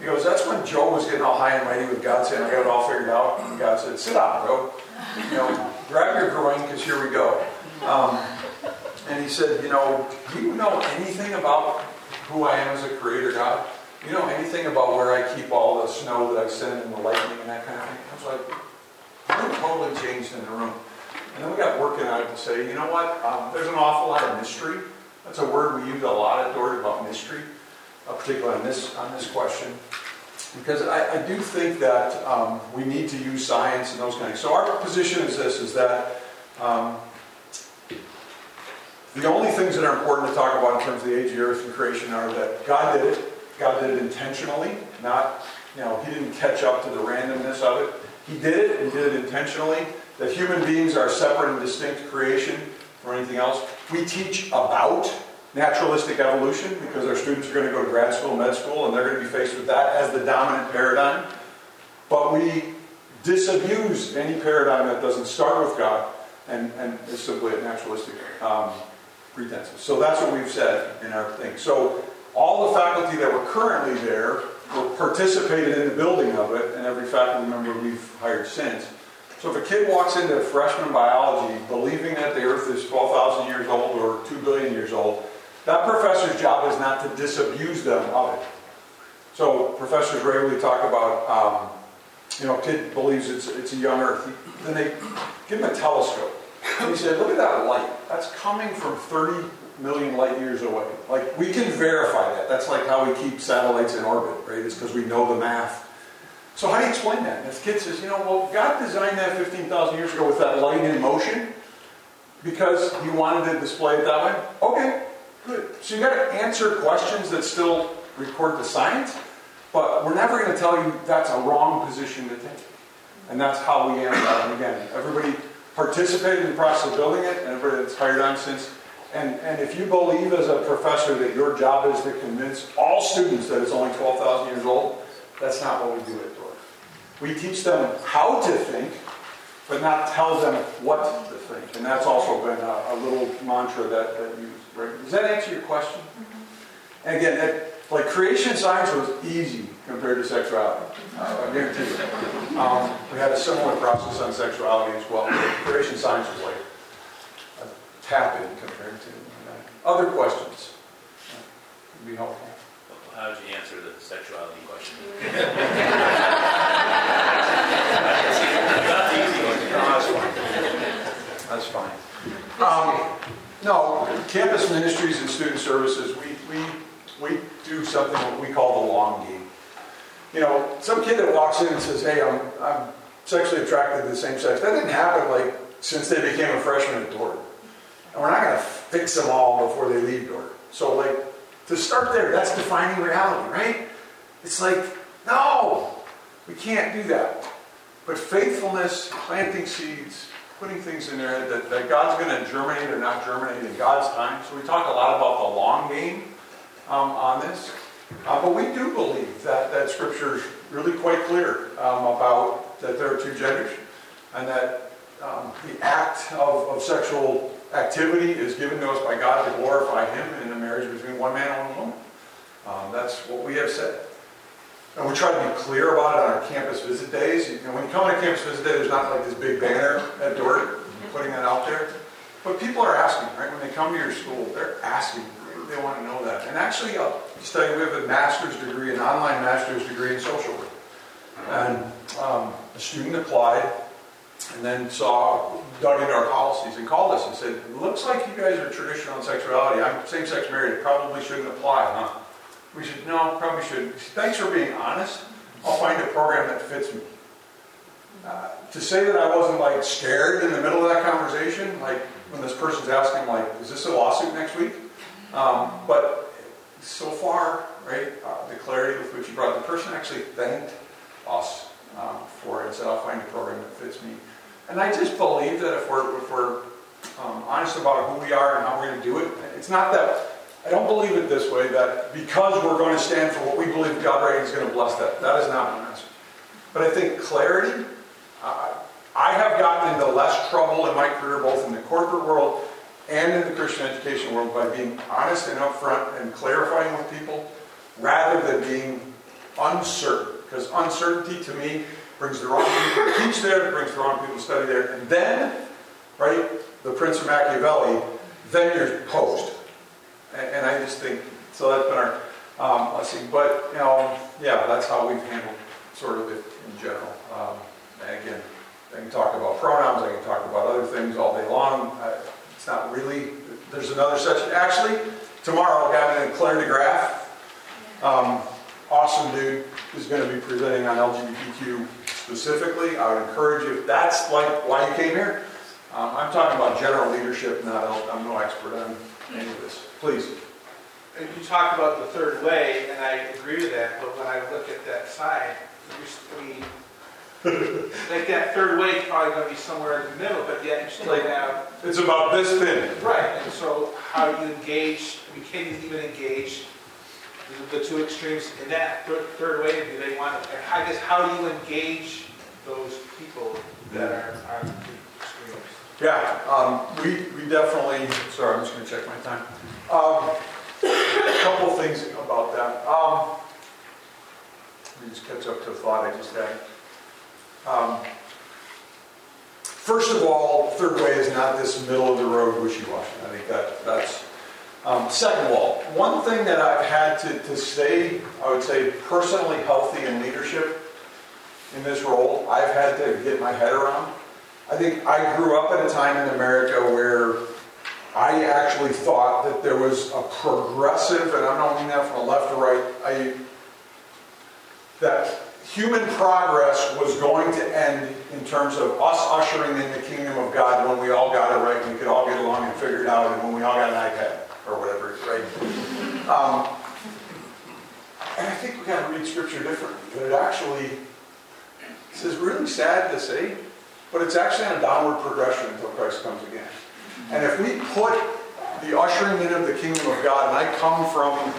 He goes, that's when Job was getting all high and mighty with God, saying, I got it all figured out. And God said, sit down, bro. You know, grab your groin, because here we go. Um, and he said, you know, do you know anything about who I am as a creator, God? Do you know anything about where I keep all the snow that I send and the lightning and that kind of thing? I was like, totally changed in the room. And then we got working on it to say, you know what, um, there's an awful lot of mystery. That's a word we use a lot at Dordt about mystery, uh, particularly on this on this question. Because I, I do think that um, we need to use science and those kind of things. So our position is this, is that um, the only things that are important to talk about in terms of the age of the earth and creation are that God did it. God did it intentionally, not, you know, he didn't catch up to the randomness of it. He did it, and did it intentionally, that human beings are separate and distinct creation from anything else. We teach about naturalistic evolution because our students are going to go to grad school, med school, and they're going to be faced with that as the dominant paradigm. But we disabuse any paradigm that doesn't start with God and, and is simply a naturalistic um, pretense. So that's what we've said in our thing. So all the faculty that were currently there participated in the building of it, and every faculty member we've hired since. So if a kid walks into freshman biology believing that the earth is twelve thousand years old or two billion years old, that professor's job is not to disabuse them of it. So professors regularly talk about, um, you know, a kid believes it's, it's a young earth. Then they give him a telescope. And he said, look at that light. That's coming from thirty million light years away. Like, we can verify that. That's like how we keep satellites in orbit, right? It's because we know the math. So how do you explain that? And this kid says, you know, well, God designed that fifteen thousand years ago with that light in motion because he wanted to display it that way. Okay, good. So you got to answer questions that still record the science, but we're never going to tell you that's a wrong position to take. And that's how we answer that. And again, everybody participated in the process of building it, and everybody that's hired on since And, and if you believe as a professor that your job is to convince all students that it's only twelve thousand years old, that's not what we do at Dordt. We teach them how to think, but not tell them what to think. And that's also been a, a little mantra that, that you, right? Does that answer your question? Mm-hmm. And again, that, like creation science was easy compared to sexuality. Uh, I guarantee you. Um, we had a similar process on sexuality as well. Creation science was like, happening compared to that. Other questions would be helpful. Well, how did you answer the sexuality question? That's the easy one. No, that's fine. That's fine. Um, no, campus ministries and student services, we we we do something what we call the long game. You know, some kid that walks in and says, "Hey, I'm I'm sexually attracted to the same sex." That didn't happen like since they became a freshman at Dordt. And we're not going to fix them all before they leave Dordt. So, like, to start there, that's defining reality, right? It's like, no, we can't do that. But faithfulness, planting seeds, putting things in there that, that God's going to germinate or not germinate in God's time. So we talk a lot about the long game um, on this. Uh, but we do believe that, that Scripture is really quite clear um, about that there are two genders. And that um, the act of, of sexual activity is given to us by God to glorify Him in a marriage between one man and one woman. Um, that's what we have said. And we try to be clear about it on our campus visit days. You know, when you come on a campus visit day, there's not like this big banner at Dordt putting that out there. But people are asking, right? When they come to your school, they're asking. They want to know that. And actually, I'll just tell you, we have a master's degree, an online master's degree in social work. And um, a student applied and then saw, dug into our policies and called us and said, "It looks like you guys are traditional in sexuality. I'm same-sex married. It probably shouldn't apply, huh?" We said, "No, probably shouldn't." Said, "Thanks for being honest. I'll find a program that fits me." Uh, to say that I wasn't like scared in the middle of that conversation, like when this person's asking, like, "Is this a lawsuit next week?" Um, but so far, right, uh, the clarity with which you brought the person actually thanked us um, for it and said, "I'll find a program that fits me." And I just believe that if we're, if we're um, honest about who we are and how we're going to do it, it's not that, I don't believe it this way, that because we're going to stand for what we believe God right is going to bless that. That is not my message. But I think clarity, uh, I have gotten into less trouble in my career, both in the corporate world and in the Christian education world, by being honest and upfront and clarifying with people, rather than being uncertain. Because uncertainty to me brings the wrong people to teach there, brings the wrong people to study there, and then, right, the Prince of Machiavelli, then you're posed. And, and I just think, so that's been our um, blessing. But, you know, yeah, that's how we've handled sort of it in general. Um, and again, I can talk about pronouns, I can talk about other things all day long. I, it's not really, there's another session. Actually, tomorrow, I've got Claire DeGraff, um, awesome dude, who's going to be presenting on L G B T Q. Specifically, I would encourage you, if that's like why you came here, um, I'm talking about general leadership, not I'm no expert on any of this. Please. You talk about the third way, and I agree with that, but when I look at that sign, we, like that third way is probably going to be somewhere in the middle, but yet you still like, have... It's about this thin. Right, and so how do you engage, we can't even engage the two extremes in that third, third way. Do they want to, I guess, how do you engage those people that are on the extremes? Yeah, um, we, we definitely, sorry, I'm just going to check my time. Um, a couple things about that. Um, let me just catch up to a thought I just had. Um, first of all, third way is not this middle of the road wishy-washy. I think that that's... Um, second of all, one thing that I've had to, to stay, I would say, personally healthy in leadership in this role, I've had to get my head around. I think I grew up at a time in America where I actually thought that there was a progressive, and I don't mean that from left to right, I, that human progress was going to end in terms of us ushering in the kingdom of God when we all got it right, and we could all get along and figure it out, and when we all got an iPad. Or whatever, right? Um, and I think we got to read Scripture differently. But it actually, this is really sad to say, but it's actually on a downward progression until Christ comes again. And if we put the ushering in of the kingdom of God. And I come from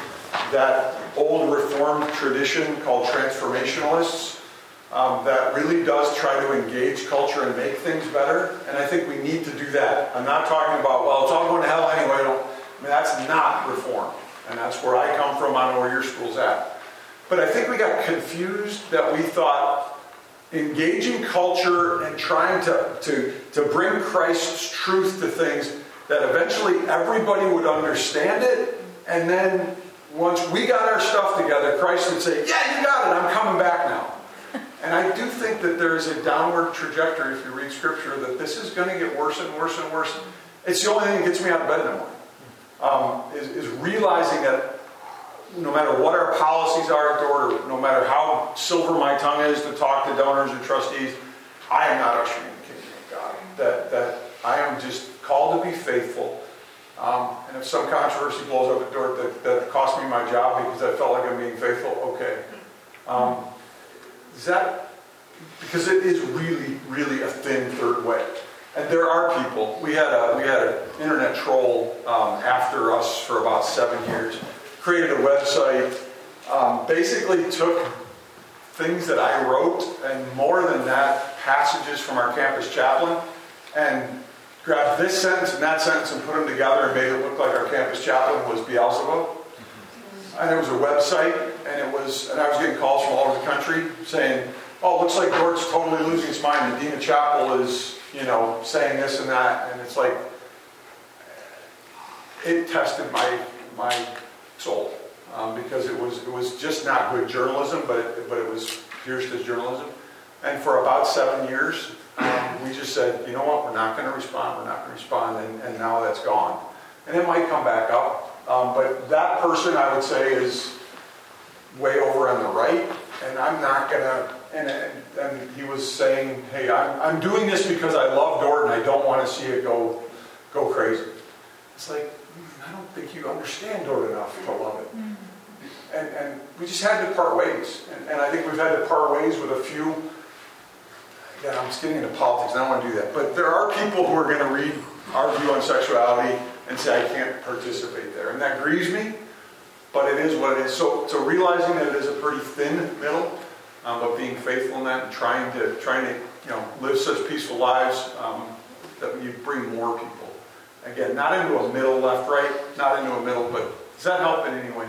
that old Reformed tradition called transformationalists um, that really does try to engage culture and make things better. And I think we need to do that. I'm not talking about, well, it's all going to hell anyway. I don't, I mean, that's not Reformed. And that's where I come from. I don't know where your school's at. But I think we got confused that we thought engaging culture and trying to, to, to bring Christ's truth to things that eventually everybody would understand it. And then once we got our stuff together, Christ would say, yeah, you got it, I'm coming back now. And I do think that there is a downward trajectory, if you read Scripture, that this is going to get worse and worse and worse. It's the only thing that gets me out of bed in the morning, um, is, is realizing that no matter what our policies are at Dordt, no matter how silver my tongue is to talk to donors and trustees, I am not ushering the kingdom of God. That that I am just called to be faithful. Um, and if some controversy blows up at Dordt that, that cost me my job because I felt like I'm being faithful, okay. Um, is that because it is really, really a thin third way. And there are people. We had a we had an internet troll um, after us for about seven years. Created a website, um, basically took things that I wrote and more than that, passages from our campus chaplain, and grabbed this sentence and that sentence and put them together and made it look like our campus chaplain was Beelzebub. And it was a website, and it was, and I was getting calls from all over the country saying, "Oh, it looks like Dort's totally losing his mind. The dean of chapel is, you know, saying this and that," and it's like it tested my my. sold um, because it was it was just not good journalism, but it, but it was pierced as journalism. And for about seven years, um, we just said, you know what, we're not going to respond, we're not going to respond, and, and now that's gone. And it might come back up, um, but that person I would say is way over on the right, and I'm not going to, and, and he was saying, hey, I'm, I'm doing this because I love Dordt and I don't want to see it go go crazy. It's like, I don't think you understand Dordt enough to love it. And and we just had to part ways. And, and I think we've had to part ways with a few. Again, I'm just getting into politics, and I don't want to do that. But there are people who are going to read our view on sexuality and say, I can't participate there. And that grieves me, but it is what it is. So, so realizing that it is a pretty thin middle, um, but being faithful in that and trying to, trying to you know, live such peaceful lives um, that you bring more people. Again, not into a middle, left, right, not into a middle, but does that help in any way?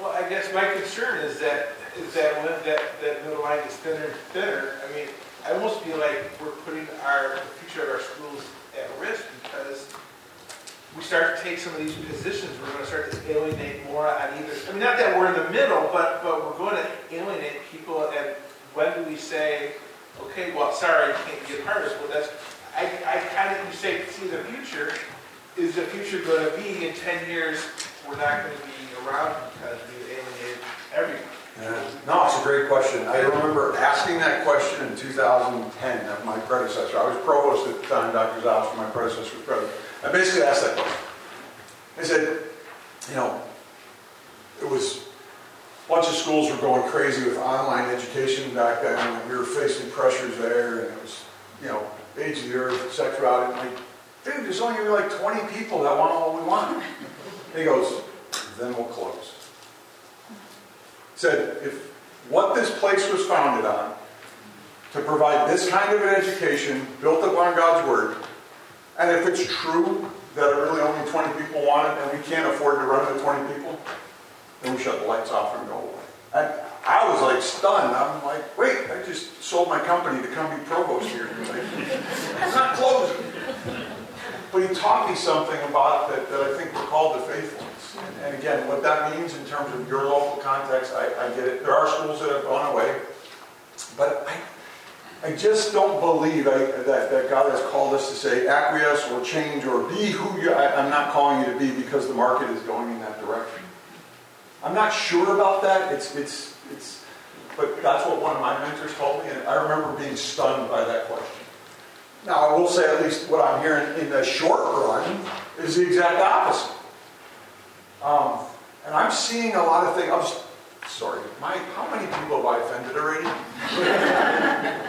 Well, I guess my concern is that is that when that, that middle line is thinner and thinner, I mean, I almost feel like we're putting our the future of our schools at risk because we start to take some of these positions, we're going to start to alienate more on either. I mean, not that we're in the middle, but but we're going to alienate people. And when do we say, okay, well, sorry, you can't be a part of this? Well, that's I I kind of you say see the future. Is the future going to be in ten years, we're not going to be around because we've alienated everyone? Yeah. No, it's a great question. I remember asking that question in two thousand ten of my predecessor. I was provost at the time, Doctor Zobs, my predecessor was president. I basically asked that question. I said, you know, it was a bunch of schools were going crazy with online education back then, and we were facing pressures there, and it was, you know, age of the earth, sexuality, and like, dude, there's only like twenty people that want all we want. And he goes, then we'll close. He said, if what this place was founded on, to provide this kind of an education built upon God's Word, and if it's true that really only twenty people want it and we can't afford to run to twenty people, then we shut the lights off and go away. And I was like stunned. I'm like, wait, I just sold my company to come be provost here. He's like, it's not closing. But he taught me something about that, that I think we're called to faithfulness. And, and again, what that means in terms of your local context, I, I get it. There are schools that have gone away. But I, I just don't believe I, that, that God has called us to say acquiesce or change or be who you I, I'm not calling you to be because the market is going in that direction. I'm not sure about that. It's it's it's. But that's what one of my mentors told me. And I remember being stunned by that question. Now, I will say at least what I'm hearing in the short run is the exact opposite. Um, and I'm seeing a lot of things. I'm sorry, Mike, how many people have I offended already?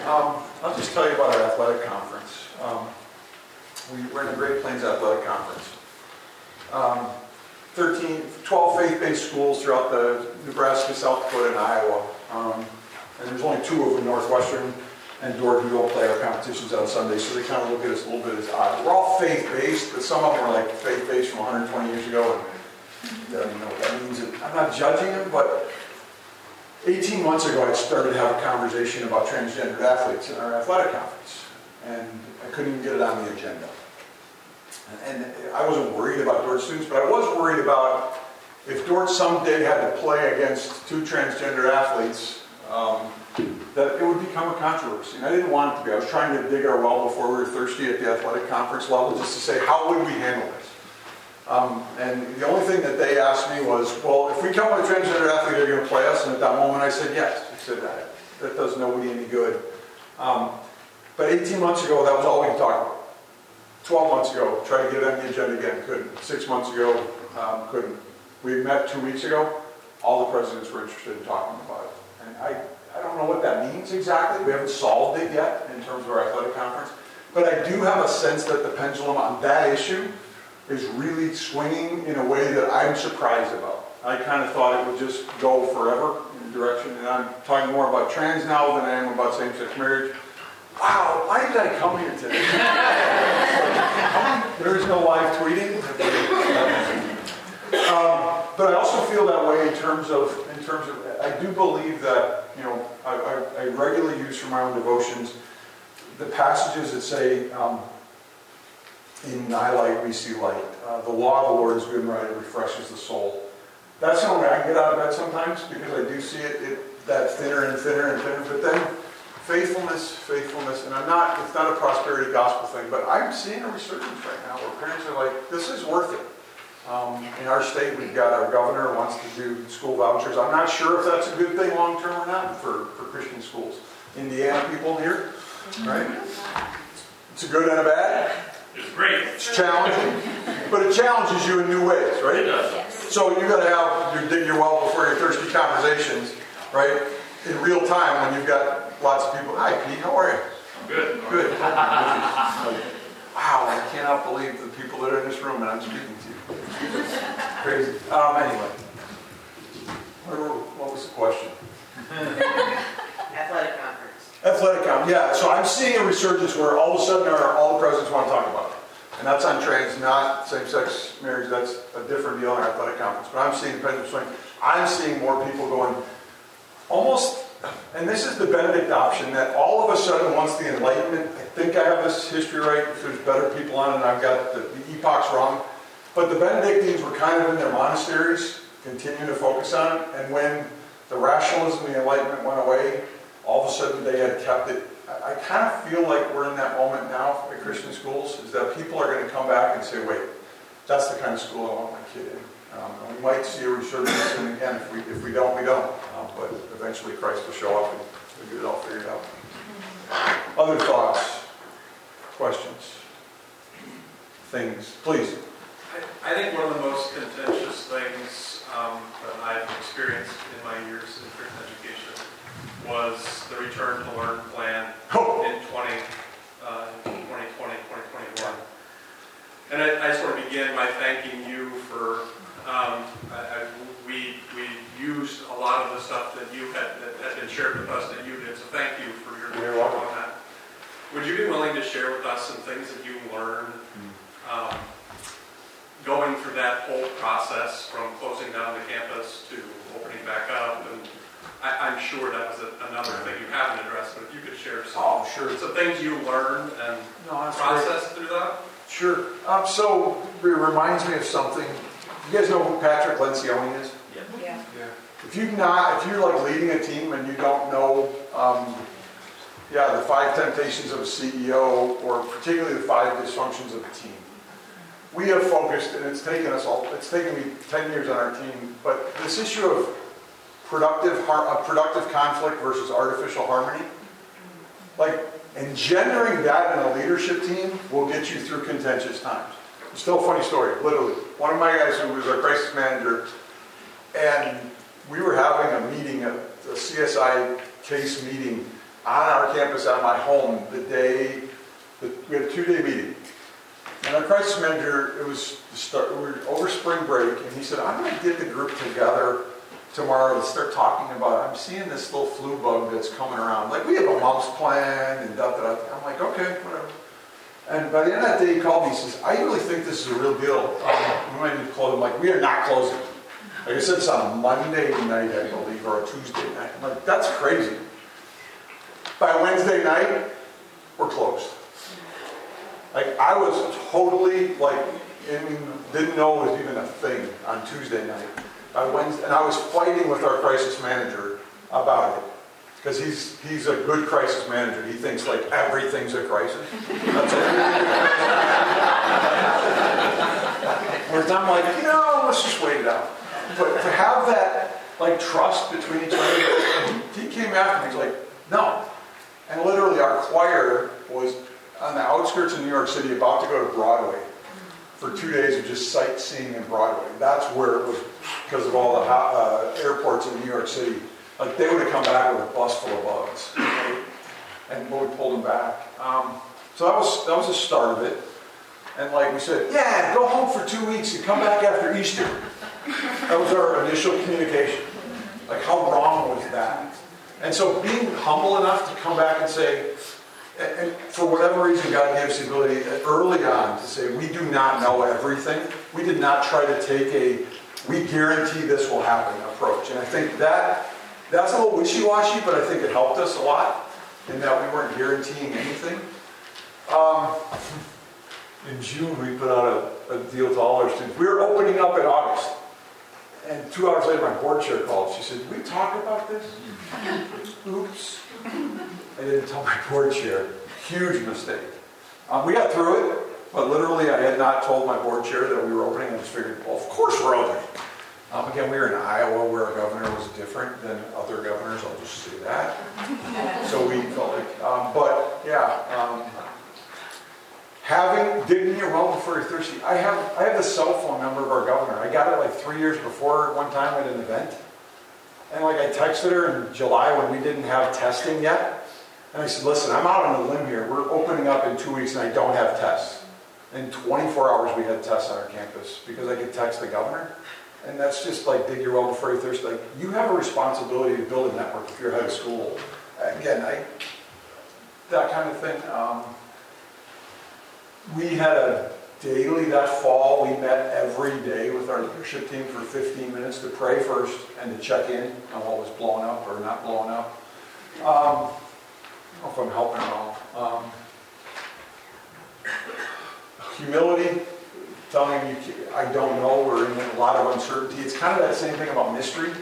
um, I'll just tell you about our athletic conference. Um, we, we're in the Great Plains Athletic Conference. um, thirteen, twelve faith-based schools throughout the Nebraska, South Dakota, and Iowa. Um, and there's only two of them, Northwestern and Dordt, who all play our competitions on Sunday, so they kind of look at us a little bit as odd. We're all faith-based, but some of them are like faith-based from one hundred twenty years ago, and I don't know what that means. I'm not judging them, but eighteen months ago, I started to have a conversation about transgendered athletes in our athletic conference, and I couldn't even get it on the agenda. And I wasn't worried about Dordt students, but I was worried about if Dordt someday had to play against two transgender athletes, um, that it would become a controversy. And I didn't want it to be. I was trying to dig our well before we were thirsty at the athletic conference level, just to say, how would we handle this? Um, and the only thing that they asked me was, well, if we come with a transgender athlete, are you going to play us? And at that moment I said yes. I said, that, that does nobody any good. Um, but eighteen months ago, that was all we could talk about. twelve months ago, tried to get it on the agenda again, couldn't. Six months ago, um, couldn't. We met two weeks ago. All the presidents were interested in talking about it. And I, I don't know what that means exactly. We haven't solved it yet in terms of our athletic conference. But I do have a sense that the pendulum on that issue is really swinging in a way that I'm surprised about. I kind of thought it would just go forever in a direction. And I'm talking more about trans now than I am about same-sex marriage. Wow, why did I come here today? There is no live tweeting. Um, but I also feel that way in terms of, in terms of, I do believe that, you know, I, I, I regularly use for my own devotions the passages that say, um, in thy light we see light. Uh, the law of the Lord is good and right, it refreshes the soul. That's the only way I can get out of bed sometimes, because I do see it, it that thinner and thinner and thinner, but then faithfulness, faithfulness, and I'm not, it's not a prosperity gospel thing, but I'm seeing a resurgence right now where parents are like, this is worth it. Um, in our state, we've got our governor wants to do school vouchers. I'm not sure if that's a good thing long term or not for, for Christian schools. Indiana people here, right? It's a good and a bad. It's great. It's challenging, but it challenges you in new ways, right? It does. So you've got to have your dig your well before your thirsty conversations, right? In real time when you've got lots of people. Hi, Pete. How are you? I'm good. Good. Like, wow, I cannot believe the people that are in this room and I'm speaking to you. Crazy. Um, anyway, what, what was the question? Athletic conference. Athletic conference. Yeah. So I'm seeing a resurgence where all of a sudden our, all the presidents want to talk about it, and that's on trans, not same-sex marriage. That's a different deal in our athletic conference. But I'm seeing pendulum swing. I'm seeing more people going almost. And this is the Benedict option, that all of a sudden, once the Enlightenment, I think I have this history right, if there's better people on it, I've got the, the epochs wrong, but the Benedictines were kind of in their monasteries, continuing to focus on it, and when the rationalism and the Enlightenment went away, all of a sudden they had kept it. I, I kind of feel like we're in that moment now at Christian schools, is that people are going to come back and say, wait, that's the kind of school I want my kid in. Um, and we might see a resurgence, and again, if we, if we don't, we don't. Um, but eventually Christ will show up and we'll get it all figured out. Other thoughts, questions, things, please. I, I think one of the most contentious things um, that I've experienced in my years in Christian education was the return to learn plan oh. in twenty twenty, twenty twenty-one. And I, I sort of begin by thanking you for Um, I, I, we we used a lot of the stuff that you had that had been shared with us that you did, so thank you for your work on that. Would you be willing to share with us some things that you learned um, going through that whole process from closing down the campus to opening back up? And I, I'm sure that was a, another thing you haven't addressed, but if you could share some, oh, sure. some things you learned and no, processed through that? Sure. Um, so it reminds me of something. You guys know who Patrick Lencioni is? Yeah. yeah. Yeah. If you're not, if you're like leading a team and you don't know, um, yeah, the five temptations of a C E O, or particularly the five dysfunctions of a team. We have focused, and it's taken us all. It's taken me ten years on our team, but this issue of productive, har- uh, productive conflict versus artificial harmony, like engendering that in a leadership team will get you through contentious times. It's still a funny story, literally. One of my guys who was our crisis manager, and we were having a meeting, a, a C S I case meeting on our campus at my home the day, the, we had a two-day meeting. And And our crisis manager, it was start, we were over spring break, and he said, I'm going to get the group together tomorrow to start talking about, I'm seeing this little flu bug that's coming around. Like, we have a mumps plan, and da da da. I'm like, okay, whatever. And by the end of that day, he called me and says, I really think this is a real deal. Um, we might need to close. I'm like, we are not closing. Like I said, it's on a Monday night, I believe, or a Tuesday night. I'm like, that's crazy. By Wednesday night, we're closed. Like, I was totally, like, in, didn't know it was even a thing on Tuesday night. By Wednesday, and I was fighting with our crisis manager about it. Because he's he's a good crisis manager. He thinks, like, everything's a crisis. That's it. Whereas I'm like, you know, let's just wait it out. But to have that, like, trust between each other, he came after me. He's like, no. And literally our choir was on the outskirts of New York City about to go to Broadway for two days of just sightseeing in Broadway. That's where it was, because of all the uh, airports in New York City. Like, they would have come back with a bus full of bugs. Right? And we pulled them back. Um, so that was that was the start of it. And like we said, yeah, go home for two weeks and come back after Easter. That was our initial communication. Like, how wrong was that? And so being humble enough to come back and say, and for whatever reason, God gave us the ability early on to say, we do not know everything. We did not try to take a, we guarantee this will happen approach. And I think that that's a little wishy-washy, but I think it helped us a lot in that we weren't guaranteeing anything. Um, in June, we put out a, a deal to all our students. We were opening up in August. And two hours later, my board chair called. She said, did we talk about this? Oops. I didn't tell my board chair. Huge mistake. Um, we got through it, but literally I had not told my board chair that we were opening. I just figured, well, of course we're opening. Um, again, we were in Iowa where our governor was different than other governors. I'll just say that. So we felt like, um, but yeah. Um, Having dignity and well before you're thirsty. I have I have the cell phone number of our governor. I got it like three years before one time at an event. And like I texted her in July when we didn't have testing yet. And I said, listen, I'm out on a limb here. We're opening up in two weeks and I don't have tests. In twenty-four hours we had tests on our campus because I could text the governor. And that's just like dig your well before you're thirsty. Like, you have a responsibility to build a network if you're head of school. Again, I that kind of thing. Um, We had a daily that fall. We met every day with our leadership team for fifteen minutes to pray first and to check in on what was blown up or not blown up. Um, I don't know if I'm helping at all. Um, humility, telling you I don't know. We're in a lot of uncertainty. It's kind of that same thing about mystery.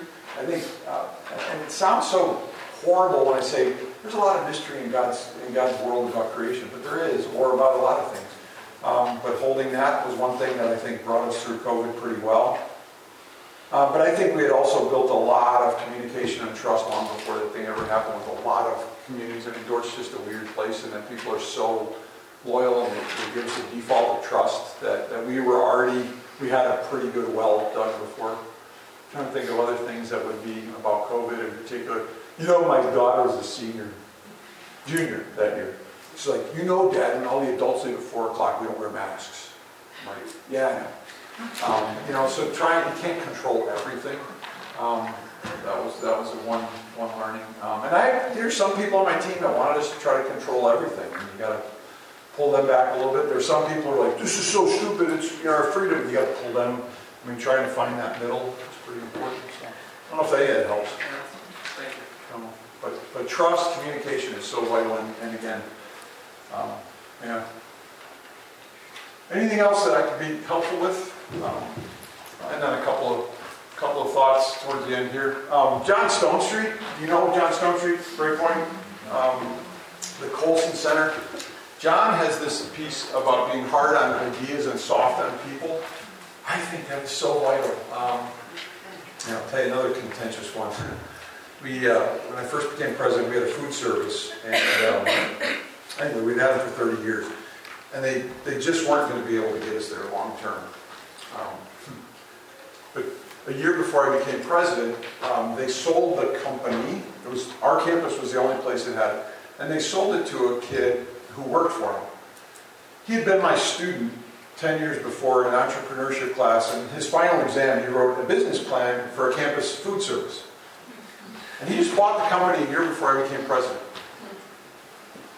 I think, uh, and it sounds so horrible when I say there's a lot of mystery in God's in God's world about creation, but there is, or about a lot of things. Um, but holding that was one thing that I think brought us through COVID pretty well. Uh, but I think we had also built a lot of communication and trust long before that thing ever happened with a lot of communities. I mean, Dordt's just a weird place, and that people are so loyal and they give us a default of trust that, that we were already, we had a pretty good well done before. I'm trying to think of other things that would be about COVID in particular. You know, my daughter was a senior, junior that year. She's like, you know, Dad, when all the adults leave at four o'clock, we don't wear masks. I'm like, yeah, I know. Um, you know, so trying, you can't control everything. Um, that was that was a one one learning. Um, and I there's some people on my team that wanted us to try to control everything. And you got to pull them back a little bit. There's some people who are like, this is so stupid, it's you know, our freedom. You got to pull them. I mean, trying to find that middle is pretty important. So I don't know if that helps. But, but trust, communication is so vital, and, and again, um, yeah. Anything else that I could be helpful with? Um, and then a couple of couple of thoughts towards the end here. Um, John Stonestreet, do you know John Stonestreet? Great point. Um, the Colson Center. John has this piece about being hard on ideas and soft on people. I think that is so vital. Um, and I'll tell you another contentious one. We, uh, when I first became president, we had a food service, and um, anyway, we'd had it for thirty years, and they, they just weren't going to be able to get us there long term. Um, but a year before I became president, um, they sold the company. It was our campus was the only place that had it, and they sold it to a kid who worked for him. He had been my student ten years before in an entrepreneurship class, and his final exam, he wrote a business plan for a campus food service. And he just bought the company a year before I became president.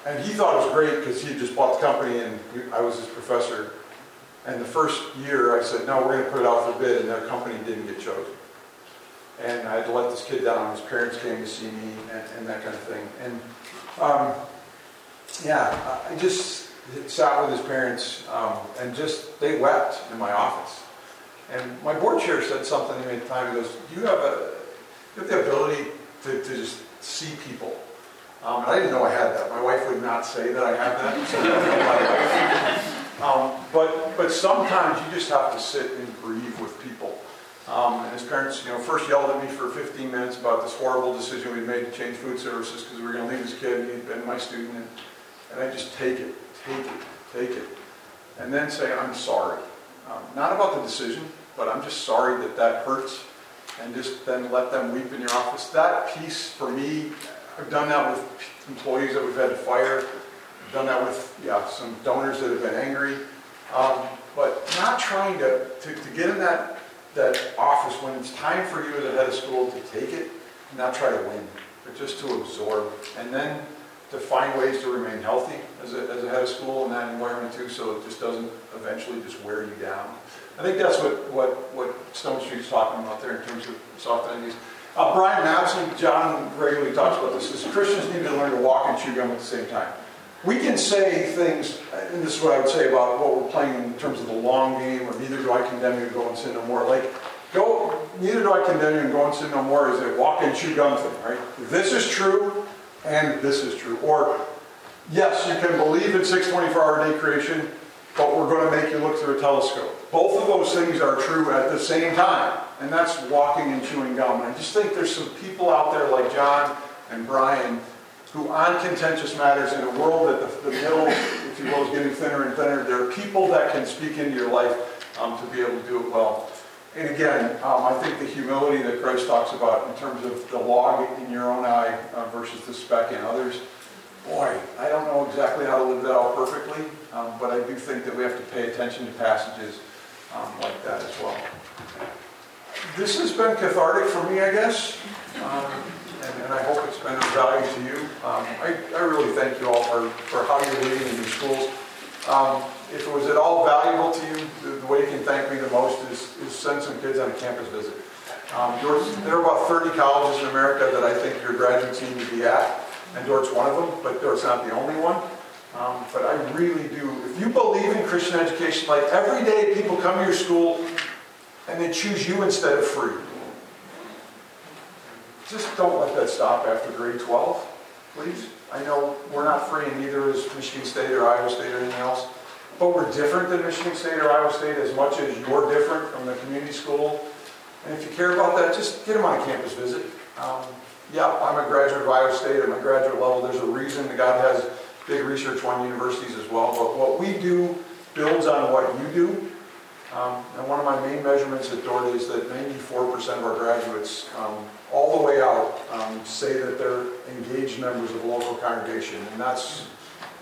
And he thought it was great because he just bought the company and I was his professor. And the first year I said, no, we're going to put it out for bid, and their company didn't get chosen. And I had to let this kid down. His parents came to see me and, and that kind of thing. And um, yeah, I just sat with his parents um, and just, they wept in my office. And my board chair said something to me at the time. He goes, you have, a, you have the ability to, to just see people. Um, and I didn't know I had that. My wife would not say that I have that. So that's my wife. Um, but, but sometimes you just have to sit and grieve with people. Um, and his parents, you know, first yelled at me for fifteen minutes about this horrible decision we made to change food services because we were going to leave his kid, and he'd been my student, and, and I just take it, take it, take it, and then say, I'm sorry. Um, not about the decision, but I'm just sorry that that hurts, and just then let them weep in your office. That piece, for me, I've done that with employees that we've had to fire, I've done that with, yeah, some donors that have been angry, um, but not trying to, to, to get in that that office when it's time for you as a head of school to take it and not try to win, but just to absorb. And then to find ways to remain healthy as a, as a head of school in that environment too, so it just doesn't eventually just wear you down. I think that's what, what, what Stonestreet's talking about there in terms of soft identities. Uh, Brian Madsen, John regularly talks about this, is Christians need to learn to walk and chew gum at the same time. We can say things, and this is what I would say about what we're playing in terms of the long game, or neither do I condemn you to go and sin no more. Like, go, neither do I condemn you and go and sin no more is a walk and chew gum thing, right? This is true, and this is true. Or, yes, you can believe in six twenty-four hour day creation, but we're going to make you look through a telescope. Both of those things are true at the same time, and that's walking and chewing gum. And I just think there's some people out there like John and Brian who on contentious matters in a world that the, the middle, if you will, is getting thinner and thinner, there are people that can speak into your life um, to be able to do it well. And again, um, I think the humility that Christ talks about in terms of the log in your own eye uh, versus the speck in others, boy, I don't know exactly how to live that out perfectly, um, but I do think that we have to pay attention to passages um, like that as well. This has been cathartic for me, I guess. Um, And, and I hope it's been of value to you. Um, I, I really thank you all for, for how you're leading in your schools. Um, if it was at all valuable to you, the, the way you can thank me the most is, is send some kids on a campus visit. Um, Dort's, there are about thirty colleges in America that I think your graduates need to be at, and Dort's one of them, but Dort's not the only one. Um, but I really do. If you believe in Christian education, like every day people come to your school and they choose you instead of free. Just don't let that stop after grade twelve, please. I know we're not free, and neither is Michigan State or Iowa State or anything else. But we're different than Michigan State or Iowa State as much as you're different from the community school. And if you care about that, just get them on a campus visit. Um, yeah, I'm a graduate of Iowa State. At my graduate level, there's a reason that God has big research on universities as well. But what we do builds on what you do. Um, and one of my main measurements at Dordt is that ninety-four percent of our graduates um, all the way out um, say that they're engaged members of a local congregation, and that's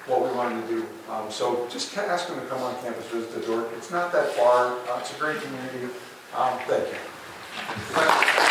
what we wanted to do. Um, so just ask them to come on campus, visit the Dordt. It's not that far. Uh, it's a great community. Um, thank you.